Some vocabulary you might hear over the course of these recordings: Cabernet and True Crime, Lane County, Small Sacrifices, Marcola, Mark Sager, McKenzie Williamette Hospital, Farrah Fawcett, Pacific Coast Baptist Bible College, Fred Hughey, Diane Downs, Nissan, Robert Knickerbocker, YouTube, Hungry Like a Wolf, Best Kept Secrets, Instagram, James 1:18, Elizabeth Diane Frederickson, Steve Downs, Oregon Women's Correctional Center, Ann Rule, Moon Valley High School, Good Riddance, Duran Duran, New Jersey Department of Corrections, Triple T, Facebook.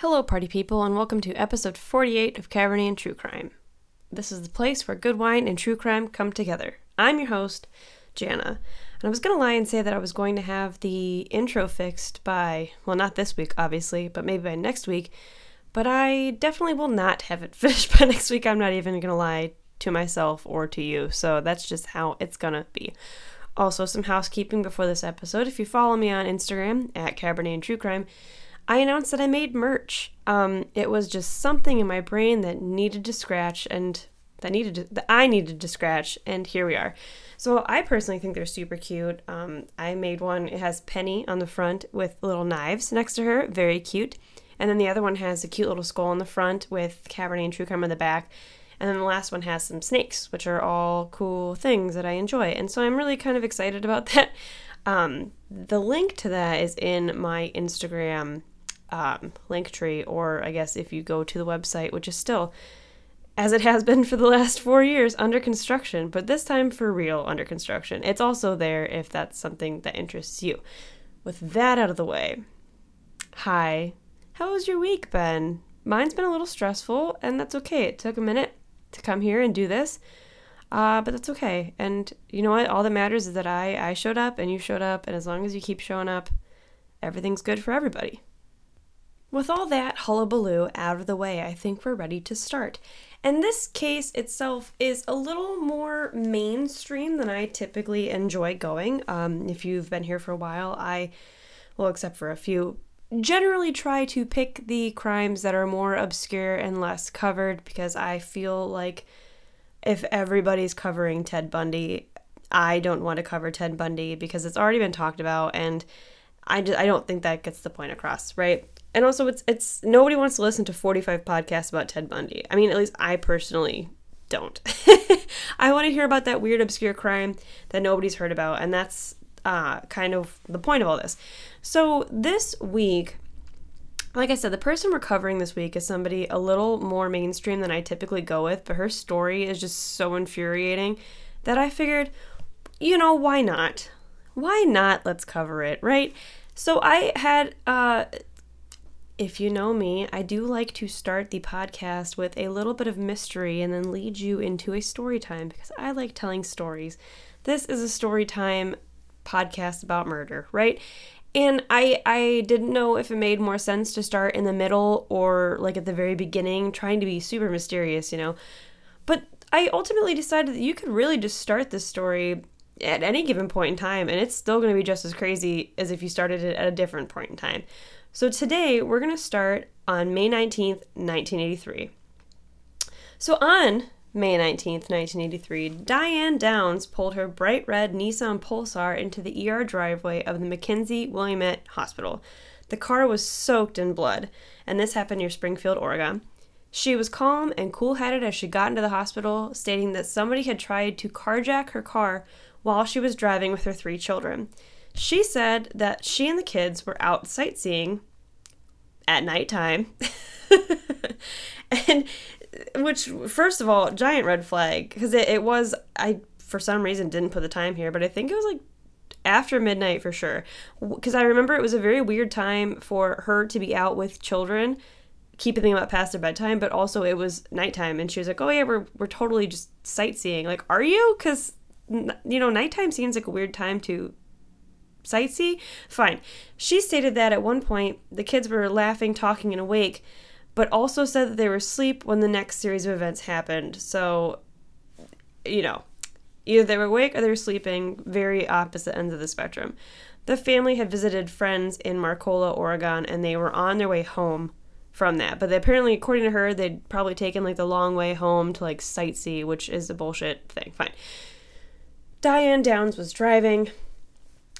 Hello, party people, and welcome to episode 48 of Cabernet and True Crime. This is the place where good wine and true crime come together. I'm your host, Jana, and I was going to lie and say that I was going to have the intro fixed by, well, not this week, obviously, but maybe by next week, but I definitely will not have it finished by next week. I'm not even going to lie to myself or to you, so that's just how it's going to be. Also, some housekeeping before this episode. If you follow me on Instagram, at Cabernet and True Crime, I announced that I made merch. It was just something in my brain that needed to scratch and that I needed to scratch, and here we are. So I personally think they're super cute. I made one. It has Penny on the front with little knives next to her. Very cute. And then the other one has a cute little skull on the front with Cabernet and True Crime on the back. And then the last one has some snakes, which are all cool things that I enjoy. And so I'm really kind of excited about that. The link to that is in my Instagram link tree, or I guess if you go to the website, which is still, as it has been for the last 4 years, under construction, but this time for real under construction. It's also there if that's something that interests you. With that out of the way, hi, how was your week been? Mine's been a little stressful, and that's okay. It took a minute to come here and do this, but that's okay. And you know what? All that matters is that I showed up and you showed up, and as long as you keep showing up, everything's good for everybody. With all that hullabaloo out of the way, I think we're ready to start. And this case itself is a little more mainstream than I typically enjoy going. If you've been here for a while, well, except for a few, generally try to pick the crimes that are more obscure and less covered, because I feel like if everybody's covering Ted Bundy, I don't want to cover Ted Bundy because it's already been talked about, and I don't think that gets the point across, right? And also, it's nobody wants to listen to 45 podcasts about Ted Bundy. I mean, at least I personally don't. I want to hear about that weird, obscure crime that nobody's heard about, and that's kind of the point of all this. So this week, like I said, the person we're covering this week is somebody a little more mainstream than I typically go with, but her story is just so infuriating that I figured, you know, why not? Why not? Let's cover it, right? So I had... If you know me, I do like to start the podcast with a little bit of mystery and then lead you into a story time because I like telling stories. This is a story time podcast about murder, right? And I didn't know if it made more sense to start in the middle or like at the very beginning, trying to be super mysterious, you know. But I ultimately decided that you could really just start this story at any given point in time, and it's still going to be just as crazy as if you started it at a different point in time. So today, we're going to start on May 19th, 1983. So on May 19th, 1983, Diane Downs pulled her bright red Nissan Pulsar into the ER driveway of the McKenzie Williamette Hospital. The car was soaked in blood, and this happened near Springfield, Oregon. She was calm and cool-headed as she got into the hospital, stating that somebody had tried to carjack her car while she was driving with her 3 children. She said that she and the kids were out sightseeing at nighttime, and which, first of all, giant red flag, because it was, I for some reason didn't put the time here, but I think it was like after midnight for sure, because I remember it was a very weird time for her to be out with children, keeping them up past their bedtime, but also it was nighttime, and she was like, oh yeah, we're totally just sightseeing. Like, are you? Because, you know, nighttime seems like a weird time to sightsee? Fine. She stated that at one point the kids were laughing, talking, and awake, but also said that they were asleep when the next series of events happened. So, you know, either they were awake or they were sleeping, very opposite ends of the spectrum. The family had visited friends in Marcola, Oregon, and they were on their way home from that. But they apparently, according to her, they'd probably taken like the long way home to like sightsee, which is a bullshit thing. Fine. Diane Downs was driving,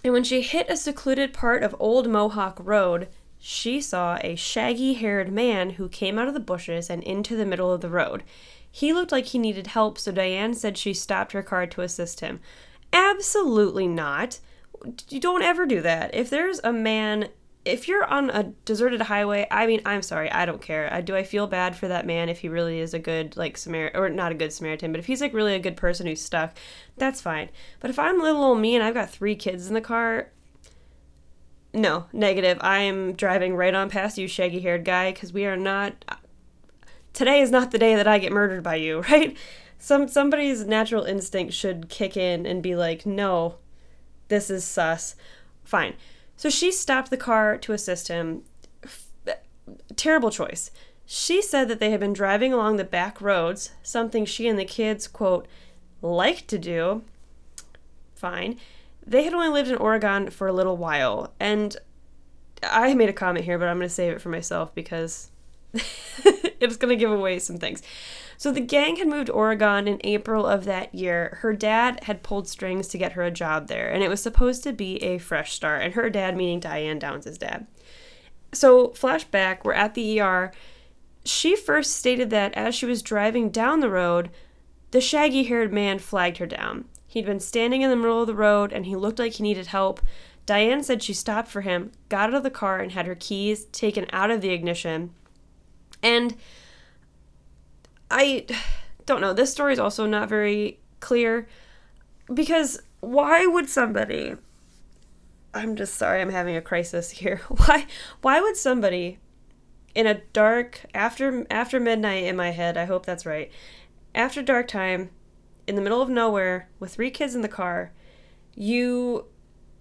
and when she hit a secluded part of Old Mohawk Road, she saw a shaggy-haired man who came out of the bushes and into the middle of the road. He looked like he needed help, so Diane said she stopped her car to assist him. Absolutely not. You don't ever do that. If there's a man, if you're on a deserted highway, I mean, I'm sorry, I don't care. Do I feel bad for that man if he really is a good, like, Samaritan, or not a good Samaritan, but if he's, like, really a good person who's stuck, that's fine. But if I'm little old me and I've got 3 kids in the car, No, negative. I am driving right on past you, shaggy-haired guy, because we are not... Today is not the day that I get murdered by you, right? Somebody's natural instinct should kick in and be like, no, this is sus. Fine. So she stopped the car to assist him. Terrible choice. She said that they had been driving along the back roads, something she and the kids, quote, like to do. Fine. They had only lived in Oregon for a little while, and I made a comment here, but I'm going to save it for myself because it's going to give away some things. So the gang had moved to Oregon in April of that year. Her dad had pulled strings to get her a job there, and it was supposed to be a fresh start, and her dad meaning Diane Downs' dad. So flashback, we're at the ER. She first stated that as she was driving down the road, the shaggy-haired man flagged her down. He'd been standing in the middle of the road, and he looked like he needed help. Diane said she stopped for him, got out of the car, and had her keys taken out of the ignition. And I don't know. This story is also not very clear, because why would somebody... I'm just sorry, I'm having a crisis here. Why would somebody in a dark... After midnight in my head, I hope that's right. After dark time... in the middle of nowhere, with three kids in the car, you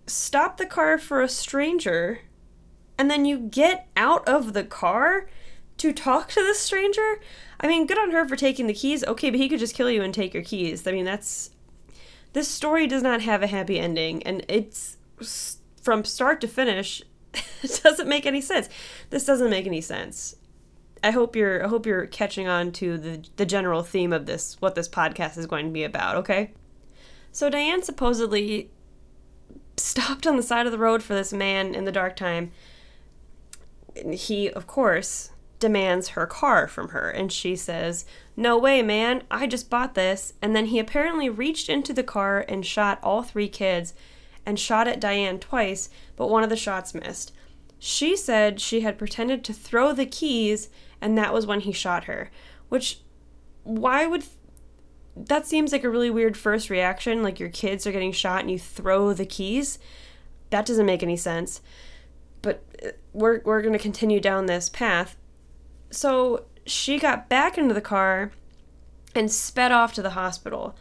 stop the car for a stranger, and then you get out of the car to talk to this stranger? I mean, good on her for taking the keys. Okay, but he could just kill you and take your keys. I mean, that's... This story does not have a happy ending, and it's... From start to finish, it doesn't make any sense. This doesn't make any sense. I hope you're catching on to the general theme of this, what this podcast is going to be about, okay? So Diane supposedly stopped on the side of the road for this man in the dark time. He, of course, demands her car from her, and she says, "No way, man, I just bought this." And then he apparently reached into the car and shot all three kids and shot at Diane twice, but one of the shots missed. She said she had pretended to throw the keys, and that was when he shot her. Which, why would... That seems like a really weird first reaction, like your kids are getting shot and you throw the keys. That doesn't make any sense. But we're going to continue down this path. So she got back into the car and sped off to the hospital.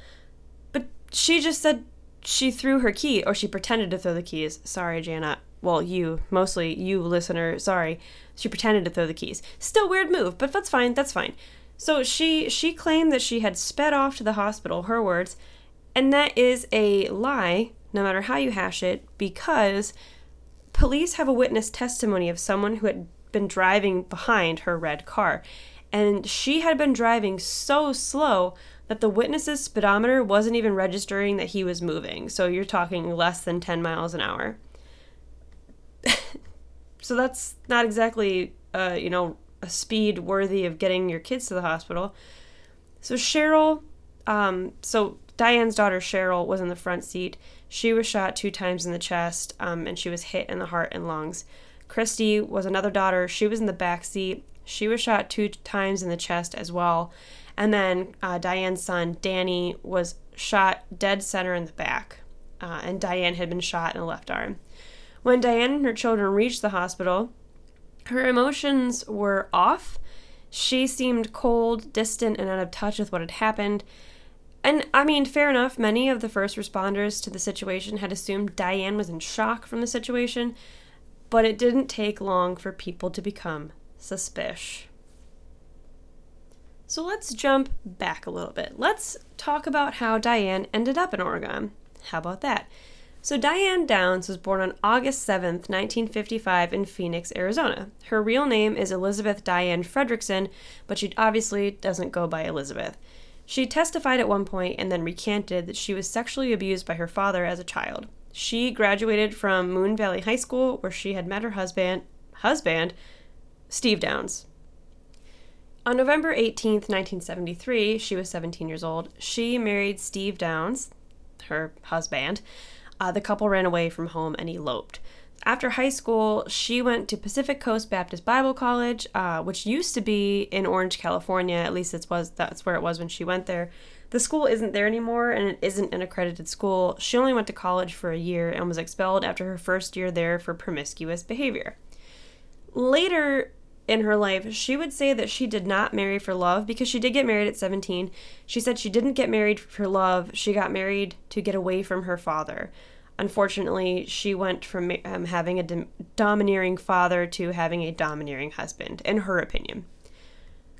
But she just said she threw her key, or she pretended to throw the keys. Sorry, Jana. Well, you, listener, sorry. She pretended to throw the keys. Still weird move, but that's fine, that's fine. So she claimed that she had sped off to the hospital, her words, and that is a lie, no matter how you hash it, because police have a witness testimony of someone who had been driving behind her red car. And she had been driving so slow that the witness's speedometer wasn't even registering that he was moving. So you're talking less than 10 miles an hour. So that's not exactly, a speed worthy of getting your kids to the hospital. So Cheryl, Diane's daughter Cheryl was in the front seat. She was shot 2 times in the chest, and she was hit in the heart and lungs. Christy was another daughter. She was in the back seat. She was shot 2 times in the chest as well. And then Diane's son, Danny, was shot dead center in the back, and Diane had been shot in the left arm. When Diane and her children reached the hospital, her emotions were off. She seemed cold, distant, and out of touch with what had happened. And, I mean, fair enough, many of the first responders to the situation had assumed Diane was in shock from the situation, but it didn't take long for people to become suspicious. So let's jump back a little bit. Let's talk about how Diane ended up in Oregon. How about that? So Diane Downs was born on August 7th, 1955 in Phoenix, Arizona. Her real name is Elizabeth Diane Frederickson, but she obviously doesn't go by Elizabeth. She testified at one point and then recanted that she was sexually abused by her father as a child. She graduated from Moon Valley High School, where she had met her husband, Steve Downs. On November 18th, 1973, she was 17 years old. She married Steve Downs, her husband. The couple ran away from home and eloped. After high school, she went to Pacific Coast Baptist Bible College, which used to be in Orange, California. At least that's where it was when she went there. The school isn't there anymore, and it isn't an accredited school. She only went to college for a year and was expelled after her first year there for promiscuous behavior. Later in her life, she would say that she did not marry for love, because she did get married at 17. She said she didn't get married for love. She got married to get away from her father. Unfortunately, she went from having a domineering father to having a domineering husband, in her opinion.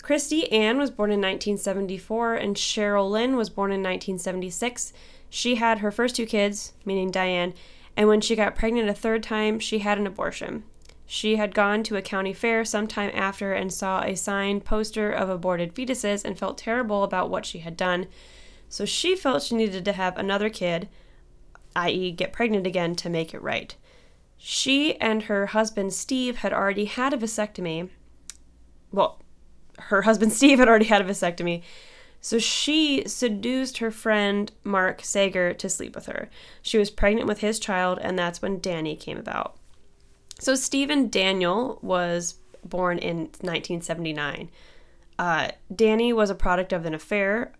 Christy Ann was born in 1974, and Cheryl Lynn was born in 1976. She had her first two kids, meaning Diane, and when she got pregnant a third time, she had an abortion. She had gone to a county fair sometime after and saw a signed poster of aborted fetuses and felt terrible about what she had done. So she felt she needed to have another kid, i.e. get pregnant again, to make it right. She and her husband Steve had already had a vasectomy. Well, her husband Steve had already had a vasectomy. So she seduced her friend Mark Sager to sleep with her. She was pregnant with his child, and that's when Danny came about. So Stephen Daniel was born in 1979. Danny was a product of an affair,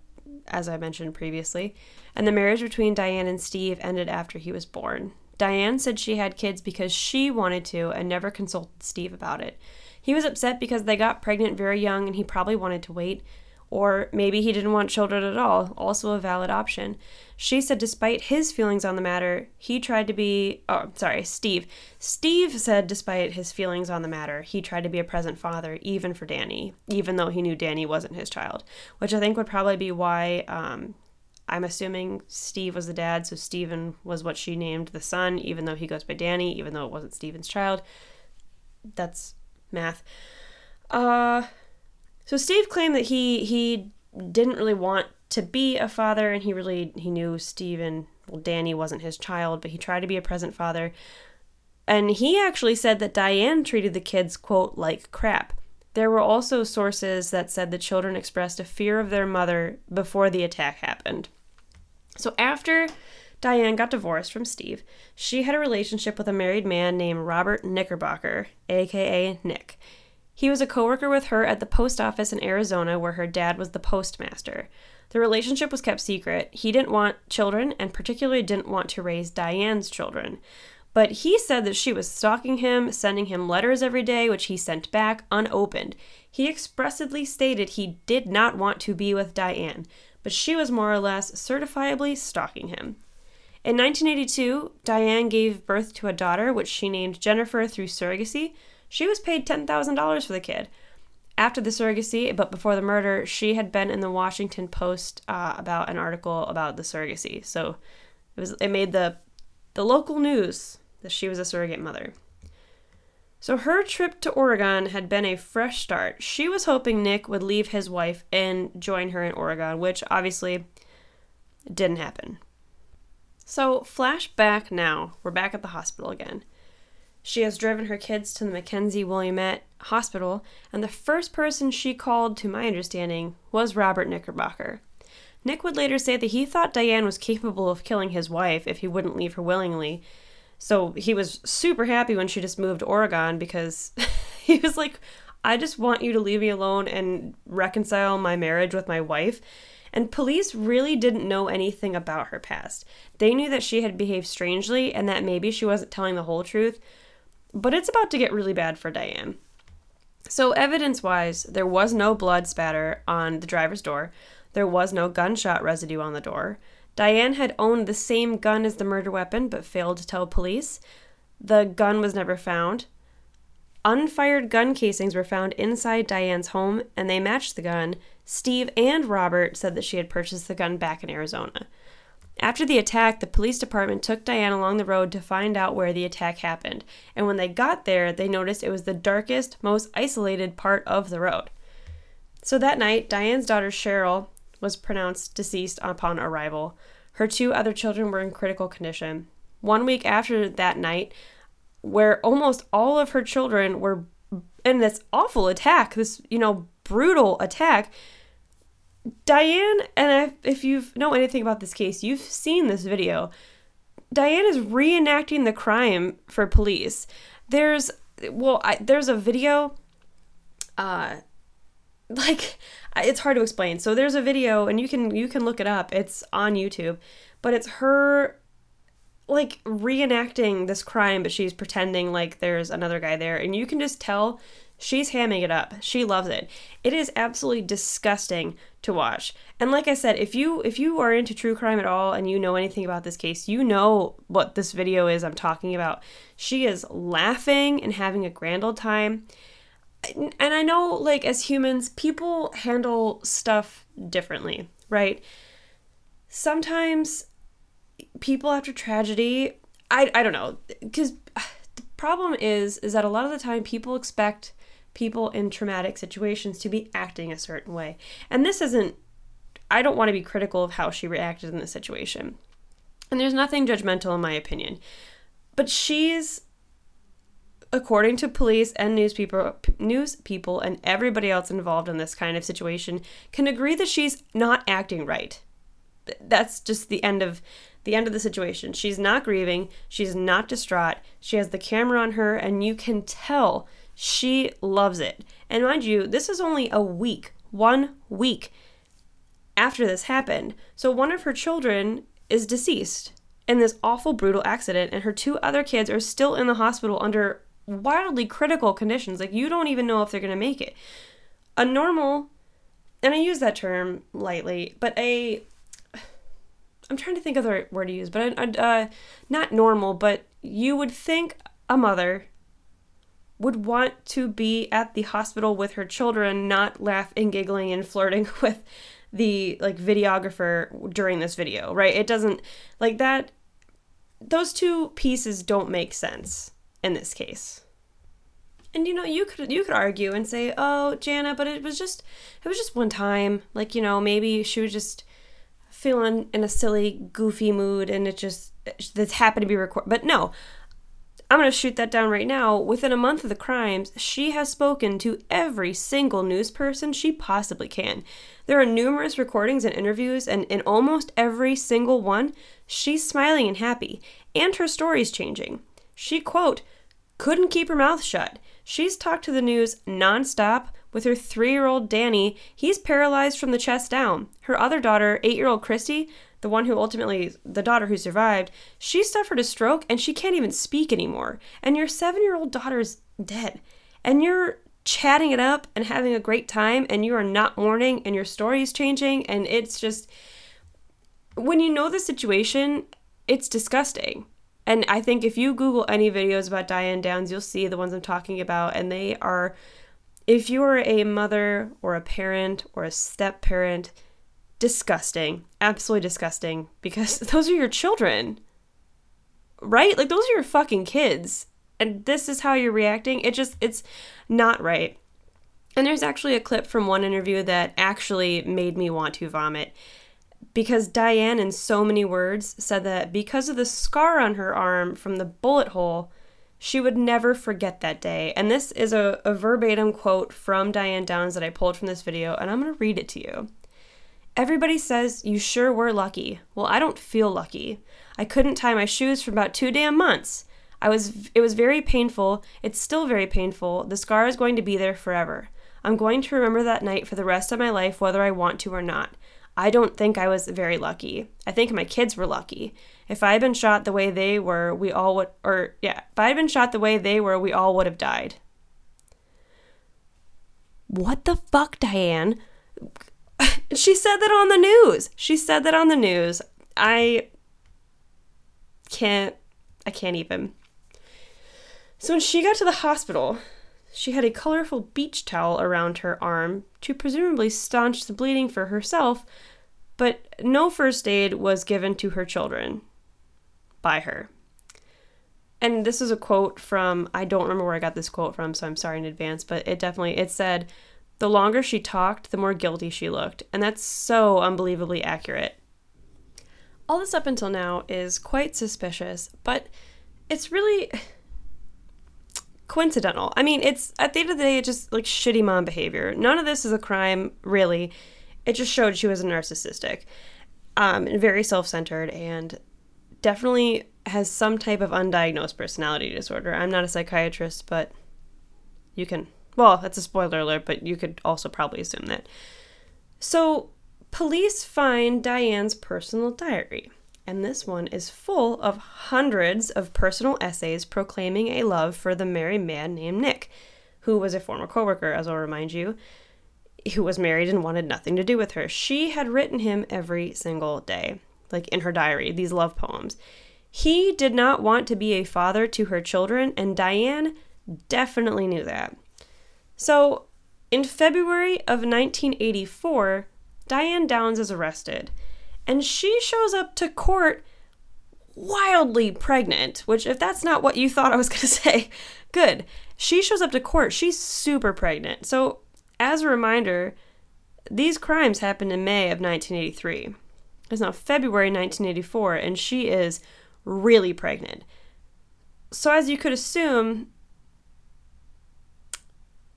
as I mentioned previously, and the marriage between Diane and Steve ended after he was born. Diane said she had kids because she wanted to and never consulted Steve about it. He was upset because they got pregnant very young and he probably wanted to wait, or maybe he didn't want children at all, also a valid option. She said despite his feelings on the matter, Steve said despite his feelings on the matter, he tried to be a present father even for Danny, even though he knew Danny wasn't his child, which I think would probably be why I'm assuming Steve was the dad, so Stephen was what she named the son, even though he goes by Danny, even though it wasn't Stephen's child. That's math. So Steve claimed that he didn't really want to be a father, and he knew Danny wasn't his child, but he tried to be a present father. And he actually said that Diane treated the kids, quote, like crap. There were also sources that said the children expressed a fear of their mother before the attack happened. So after Diane got divorced from Steve, she had a relationship with a married man named Robert Knickerbocker, a.k.a. Nick. He was a coworker with her at the post office in Arizona, where her dad was the postmaster. The relationship was kept secret. He didn't want children, and particularly didn't want to raise Diane's children. But he said that she was stalking him, sending him letters every day, which he sent back unopened. He expressly stated he did not want to be with Diane, but she was more or less certifiably stalking him. In 1982, Diane gave birth to a daughter, which she named Jennifer through surrogacy. She was paid $10,000 for the kid. After the surrogacy, but before the murder, she had been in the Washington Post about an article about the surrogacy. So it made the local news that she was a surrogate mother. So her trip to Oregon had been a fresh start. She was hoping Nick would leave his wife and join her in Oregon, which obviously didn't happen. So flashback now. We're back at the hospital again. She has driven her kids to the McKenzie Williamette Hospital, and the first person she called, to my understanding, was Robert Knickerbocker. Nick would later say that he thought Diane was capable of killing his wife if he wouldn't leave her willingly, so he was super happy when she just moved to Oregon, because he was like, I just want you to leave me alone and reconcile my marriage with my wife. And police really didn't know anything about her past. They knew that she had behaved strangely and that maybe she wasn't telling the whole truth. But it's about to get really bad for Diane. So evidence-wise, there was no blood spatter on the driver's door. There was no gunshot residue on the door. Diane had owned the same gun as the murder weapon, but failed to tell police. The gun was never found. Unfired gun casings were found inside Diane's home, and they matched the gun. Steve and Robert said that she had purchased the gun back in Arizona. After the attack, the police department took Diane along the road to find out where the attack happened, and when they got there, they noticed it was the darkest, most isolated part of the road. So that night, Diane's daughter Cheryl was pronounced deceased upon arrival. Her two other children were in critical condition. 1 week after that night, where almost all of her children were in this awful attack, this, brutal attack, Diane, and if you know anything about this case, you've seen this video. Diane is reenacting the crime for police. There's a video like, it's hard to explain. So there's a video, and you can look it up. It's on YouTube, but it's her, like, reenacting this crime, but she's pretending like there's another guy there, and you can just tell she's hamming it up. She loves it. It is absolutely disgusting to watch. And like I said, if you are into true crime at all and you know anything about this case, you know what this video is I'm talking about. She is laughing and having a grand old time. And I know, like, as humans, people handle stuff differently, right? Sometimes people after tragedy, I don't know, because the problem is that a lot of the time people expect people in traumatic situations to be acting a certain way. And this isn't, I don't want to be critical of how she reacted in this situation. And there's nothing judgmental in my opinion. But she's, according to police and news people and everybody else involved in this kind of situation, can agree that she's not acting right. That's just the end of the situation. She's not grieving. She's not distraught. She has the camera on her, and you can tell she loves it. And mind you, this is only one week after this happened. So one of her children is deceased in this awful, brutal accident, and her two other kids are still in the hospital under wildly critical conditions. Like, you don't even know if they're going to make it. A normal, and I use that term lightly, but I'm trying to think of the right word to use, but not normal, but you would think a mother would want to be at the hospital with her children, not laughing, giggling, and flirting with the, like, videographer during this video, right? It doesn't, like, that, those two pieces don't make sense in this case. And, you know, you could argue and say, oh, Jana, but it was just one time. Like, you know, maybe she was just feeling in a silly, goofy mood, and this happened to be recorded. But no, I'm going to shoot that down right now. Within a month of the crimes, she has spoken to every single news person she possibly can. There are numerous recordings and interviews, and in almost every single one, she's smiling and happy, and her story's changing. She, quote, couldn't keep her mouth shut. She's talked to the news nonstop with her 3-year-old Danny. He's paralyzed from the chest down. Her other daughter, 8-year-old Christy, the daughter who survived, she suffered a stroke and she can't even speak anymore. And your 7-year-old daughter's dead. And you're chatting it up and having a great time, and you are not mourning, and your story is changing. And it's just, when you know the situation, it's disgusting. And I think if you Google any videos about Diane Downs, you'll see the ones I'm talking about. And they are, if you're a mother or a parent or a step-parent, disgusting. Absolutely disgusting. Because those are your children, right? Like, those are your fucking kids. And this is how you're reacting. It's not right. And there's actually a clip from one interview that actually made me want to vomit. Because Diane, in so many words, said that because of the scar on her arm from the bullet hole, she would never forget that day. And this is a verbatim quote from Diane Downs that I pulled from this video, and I'm going to read it to you. Everybody says, you sure were lucky. Well, I don't feel lucky. I couldn't tie my shoes for about 2 damn months. It was very painful. It's still very painful. The scar is going to be there forever. I'm going to remember that night for the rest of my life, whether I want to or not. I don't think I was very lucky. I think my kids were lucky. If I had been shot the way they were, if I had been shot the way they were, we all would have died. What the fuck, Diane? She said that on the news. I can't even. So when she got to the hospital, she had a colorful beach towel around her arm to presumably staunch the bleeding for herself, but no first aid was given to her children by her. And this is a quote from, I don't remember where I got this quote from, so I'm sorry in advance, but it said, the longer she talked, the more guilty she looked. And that's so unbelievably accurate. All this up until now is quite suspicious, but it's really coincidental. I mean, it's, at the end of the day, it's just like shitty mom behavior. None of this is a crime, really. It just showed she was narcissistic, and very self-centered, and definitely has some type of undiagnosed personality disorder. I'm not a psychiatrist, but you can Well, that's a spoiler alert, but you could also probably assume that. So, police find Diane's personal diary, and this one is full of hundreds of personal essays proclaiming a love for the married man named Nick, who was a former coworker, as I'll remind you, who was married and wanted nothing to do with her. She had written him every single day, like in her diary, these love poems. He did not want to be a father to her children, and Diane definitely knew that. So, in February of 1984, Diane Downs is arrested, and she shows up to court wildly pregnant, which, if that's not what you thought I was going to say, good. She shows up to court. She's super pregnant. So, as a reminder, these crimes happened in May of 1983. It's now February 1984, and she is really pregnant. So, as you could assume...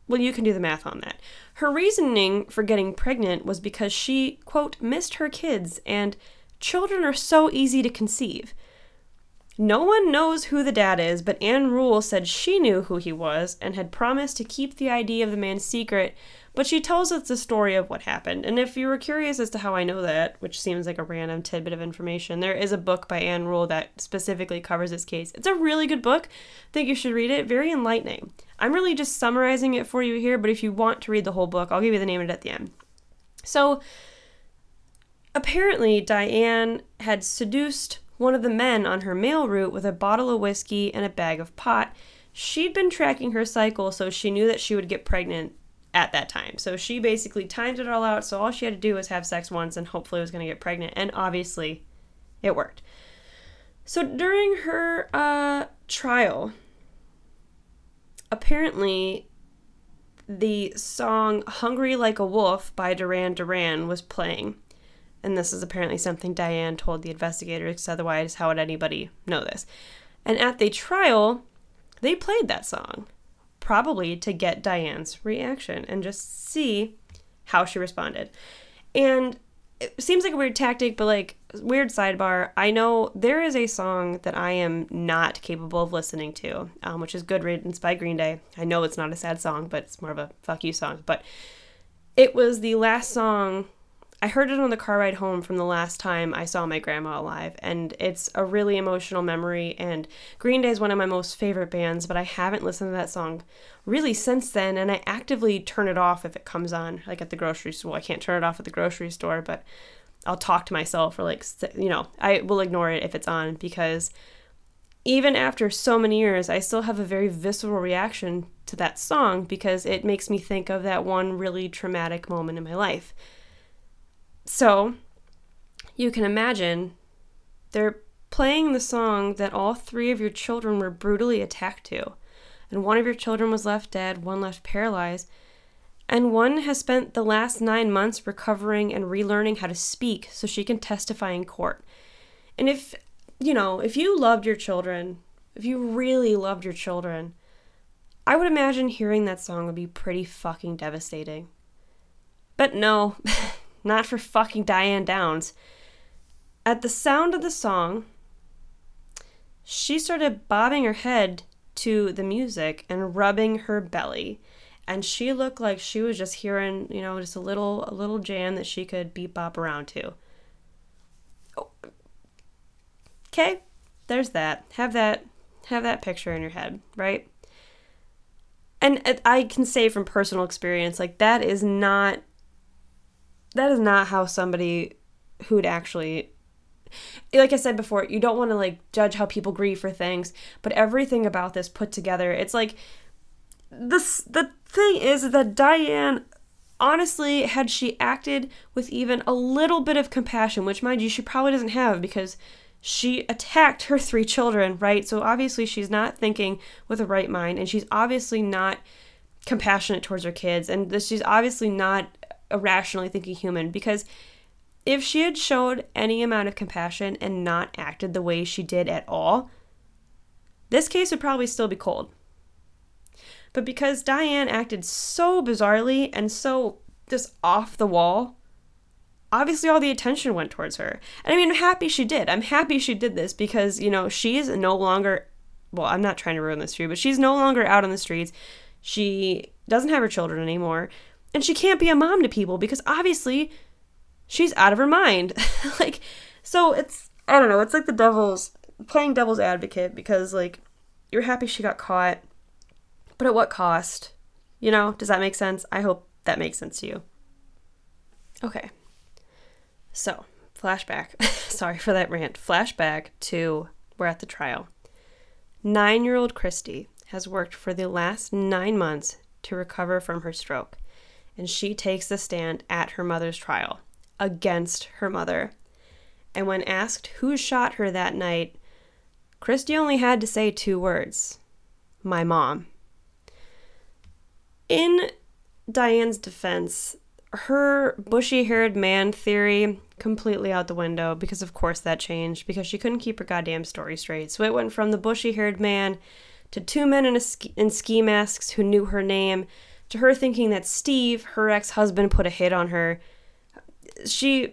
Well, you can do the math on that. Her reasoning for getting pregnant was because she, quote, missed her kids, and children are so easy to conceive. No one knows who the dad is, but Ann Rule said she knew who he was and had promised to keep the idea of the man secret, but she tells us the story of what happened. And if you were curious as to how I know that, which seems like a random tidbit of information, there is a book by Ann Rule that specifically covers this case. It's a really good book. I think you should read it. Very enlightening. I'm really just summarizing it for you here, but if you want to read the whole book, I'll give you the name of it at the end. So, apparently, Diane had seduced one of the men on her mail route with a bottle of whiskey and a bag of pot. She'd been tracking her cycle, so she knew that she would get pregnant at that time. So she basically timed it all out, so all she had to do was have sex once and hopefully was going to get pregnant, and obviously it worked. So during her trial, apparently the song Hungry Like a Wolf by Duran Duran was playing. And this is apparently something Diane told the investigators, because otherwise how would anybody know this? And at the trial, they played that song, probably to get Diane's reaction and just see how she responded. And it seems like a weird tactic, but like, weird sidebar, I know there is a song that I am not capable of listening to, which is Good Riddance by Green Day. I know it's not a sad song, but it's more of a fuck you song. But it was the last song, I heard it on the car ride home from the last time I saw my grandma alive, and it's a really emotional memory, and Green Day is one of my most favorite bands, but I haven't listened to that song really since then, and I actively turn it off if it comes on, like at the grocery store. Well, I can't turn it off at the grocery store, but I'll talk to myself, or like, you know, I will ignore it if it's on, because even after so many years, I still have a very visceral reaction to that song because it makes me think of that one really traumatic moment in my life. So you can imagine they're playing the song that all three of your children were brutally attacked to, and one of your children was left dead, one left paralyzed, and one has spent the last 9 months recovering and relearning how to speak so she can testify in court. And if, you know, if you loved your children, if you really loved your children, I would imagine hearing that song would be pretty fucking devastating. But no, not for fucking Diane Downs. At the sound of the song, she started bobbing her head to the music and rubbing her belly. And she looked like she was just hearing, you know, just a little jam that she could bebop around to. Oh. Okay, there's that. Have that picture in your head, right? And I can say from personal experience, like, that is not how somebody who'd actually, like I said before, you don't want to like judge how people grieve for things, but everything about this put together, it's like, the thing is that Diane, honestly, had she acted with even a little bit of compassion, which, mind you, she probably doesn't have because she attacked her three children, right? So obviously she's not thinking with a right mind, and she's obviously not compassionate towards her kids, and she's obviously not a rationally thinking human, because if she had showed any amount of compassion and not acted the way she did at all, this case would probably still be cold. But because Diane acted so bizarrely and so just off the wall, obviously all the attention went towards her. And I mean, I'm happy she did. I'm happy she did this because, you know, she is no longer, well, I'm not trying to ruin this for you, but she's no longer out on the streets. She doesn't have her children anymore, and she can't be a mom to people because obviously she's out of her mind. Like, so it's, I don't know, it's like the devil's, playing devil's advocate, because, like, you're happy she got caught, but at what cost? You know, does that make sense? I hope that makes sense to you. Okay. So, flashback. Sorry for that rant. Flashback to, we're at the trial. 9-year-old Christy has worked for the last 9 months to recover from her stroke, and she takes the stand at her mother's trial against her mother. And when asked who shot her that night, Christy only had to say 2 words. My mom. In Diane's defense, her bushy-haired man theory completely out the window, because of course that changed, because she couldn't keep her goddamn story straight. So it went from the bushy-haired man to 2 men in ski masks who knew her name, to her thinking that Steve, her ex-husband, put a hit on her. She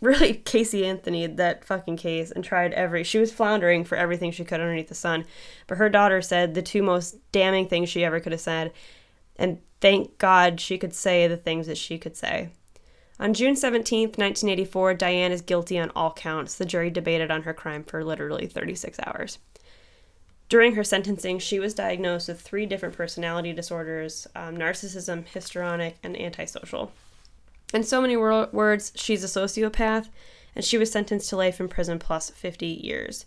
really Casey Anthony'd that fucking case and tried she was floundering for everything she could underneath the sun. But her daughter said the 2 most damning things she ever could have said, and thank God she could say the things that she could say. On June 17th, 1984, Diane is guilty on all counts. The jury debated on her crime for literally 36 hours. During her sentencing, she was diagnosed with 3 different personality disorders, narcissism, histrionic, and antisocial. In so many words, she's a sociopath, and she was sentenced to life in prison plus 50 years.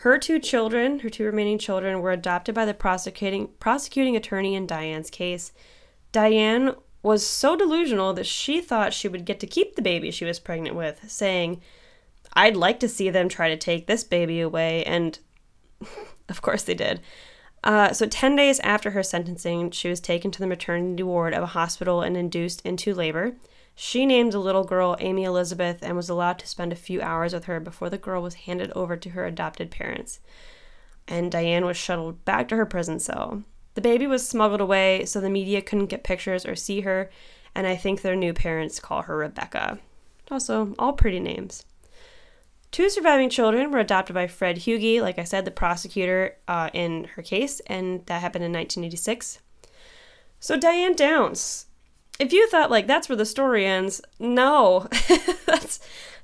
Her 2 children, her 2 remaining children, were adopted by the prosecuting attorney in Diane's case. Diane was so delusional that she thought she would get to keep the baby she was pregnant with, saying, "I'd like to see them try to take this baby away," and of course they did. So 10 days after her sentencing, she was taken to the maternity ward of a hospital and induced into labor. She named the little girl Amy Elizabeth and was allowed to spend a few hours with her before the girl was handed over to her adopted parents. And Diane was shuttled back to her prison cell. The baby was smuggled away so the media couldn't get pictures or see her, and I think their new parents call her Rebecca. Also, all pretty names. 2 surviving children were adopted by Fred Hughey, like I said, the prosecutor in her case, and that happened in 1986. So Diane Downs. If you thought, like, that's where the story ends, no.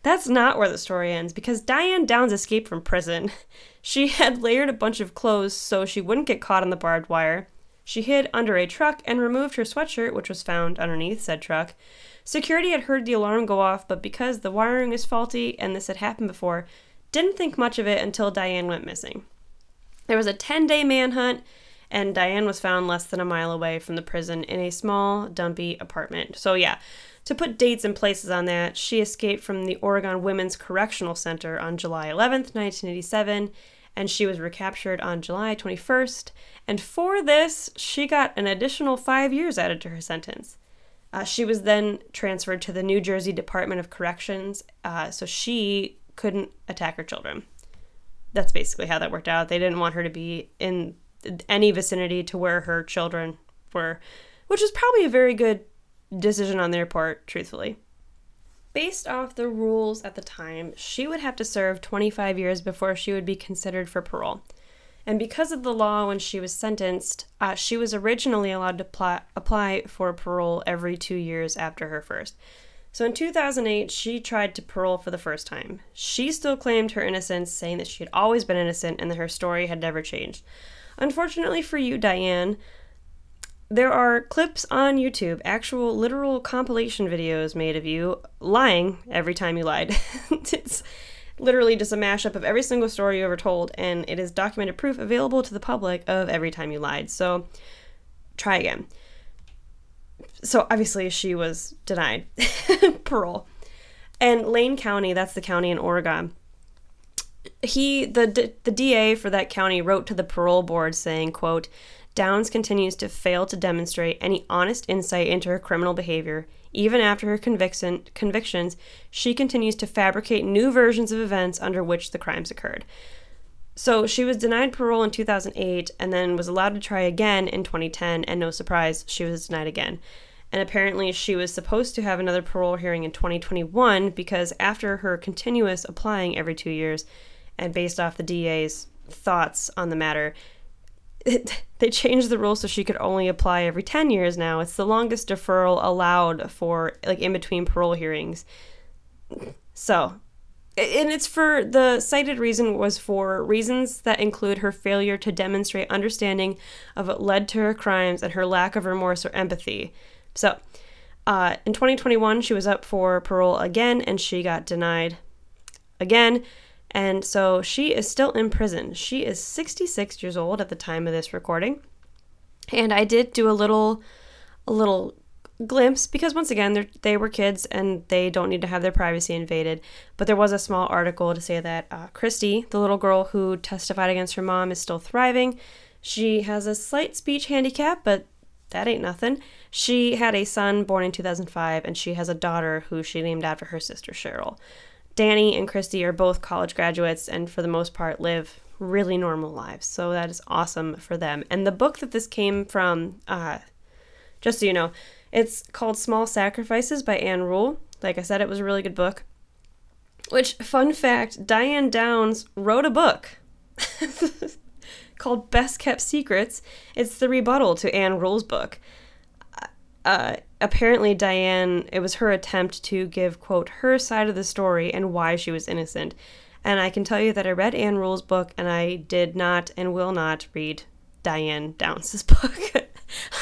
That's not where the story ends, because Diane Downs escaped from prison. She had layered a bunch of clothes so she wouldn't get caught on the barbed wire. She hid under a truck and removed her sweatshirt, which was found underneath said truck. Security had heard the alarm go off, but because the wiring is faulty and this had happened before, didn't think much of it until Diane went missing. There was a 10-day manhunt, and Diane was found less than a mile away from the prison in a small, dumpy apartment. So yeah, to put dates and places on that, she escaped from the Oregon Women's Correctional Center on July 11th, 1987, and she was recaptured on July 21st, and for this, she got an additional 5 years added to her sentence. She was then transferred to the New Jersey Department of Corrections, so she couldn't attack her children. That's basically how that worked out. They didn't want her to be in any vicinity to where her children were, which is probably a very good decision on their part, truthfully. Based off the rules at the time, she would have to serve 25 years before she would be considered for parole. And because of the law when she was sentenced, she was originally allowed to apply for parole every 2 years after her first. So in 2008, she tried to parole for the first time. She still claimed her innocence, saying that she had always been innocent and that her story had never changed. Unfortunately for you, Diane, there are clips on YouTube, actual literal compilation videos made of you lying every time you lied. It's literally just a mashup of every single story you ever told, and it is documented proof available to the public of every time you lied. So try again. So obviously she was denied parole. And Lane County, that's the county in Oregon, the DA for that county wrote to the parole board saying, quote, "Downs continues to fail to demonstrate any honest insight into her criminal behavior. Even after her convictions, she continues to fabricate new versions of events under which the crimes occurred." So she was denied parole in 2008 and then was allowed to try again in 2010, and no surprise, she was denied again. And apparently she was supposed to have another parole hearing in 2021, because after her continuous applying every 2 years, and based off the DA's thoughts on the matter, they changed the rule so she could only apply every 10 years now. It's the longest deferral allowed for, like, in between parole hearings. So, and it's for, the cited reason was for reasons that include her failure to demonstrate understanding of what led to her crimes and her lack of remorse or empathy. So, in 2021, she was up for parole again, and she got denied again. And so she is still in prison. She is 66 years old at the time of this recording. And I did do a little glimpse, because once again, they were kids and they don't need to have their privacy invaded. But there was a small article to say that Christy, the little girl who testified against her mom, is still thriving. She has a slight speech handicap, but that ain't nothing. She had a son born in 2005, and she has a daughter who she named after her sister, Cheryl. Danny and Christy are both college graduates and, for the most part, live really normal lives. So that is awesome for them. And the book that this came from, just so you know, it's called Small Sacrifices by Ann Rule. Like I said, it was a really good book. Which, fun fact, Diane Downs wrote a book called Best Kept Secrets. It's the rebuttal to Ann Rule's book. Apparently Diane, it was her attempt to give, quote, her side of the story and why she was innocent. And I can tell you that I read Ann Rule's book, and I did not and will not read Diane Downs' book.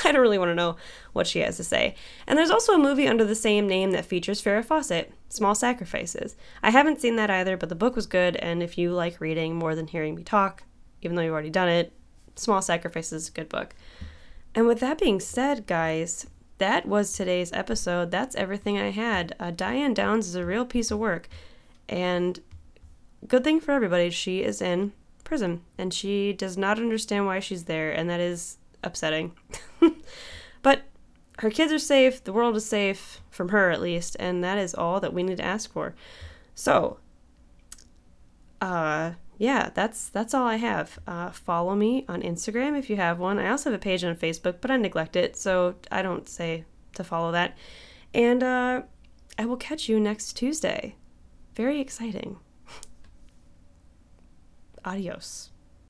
I don't really want to know what she has to say. And there's also a movie under the same name that features Farrah Fawcett, Small Sacrifices. I haven't seen that either, but the book was good, and if you like reading more than hearing me talk, even though you've already done it, Small Sacrifices is a good book. And with that being said, guys, that was today's episode. That's everything I had. Diane Downs is a real piece of work. And good thing for everybody, she is in prison. And she does not understand why she's there. And that is upsetting. But her kids are safe. The world is safe, from her at least. And that is all that we need to ask for. So, yeah, that's all I have. Follow me on Instagram if you have one. I also have a page on Facebook, but I neglect it, so I don't say to follow that. And I will catch you next Tuesday. Very exciting. Adios.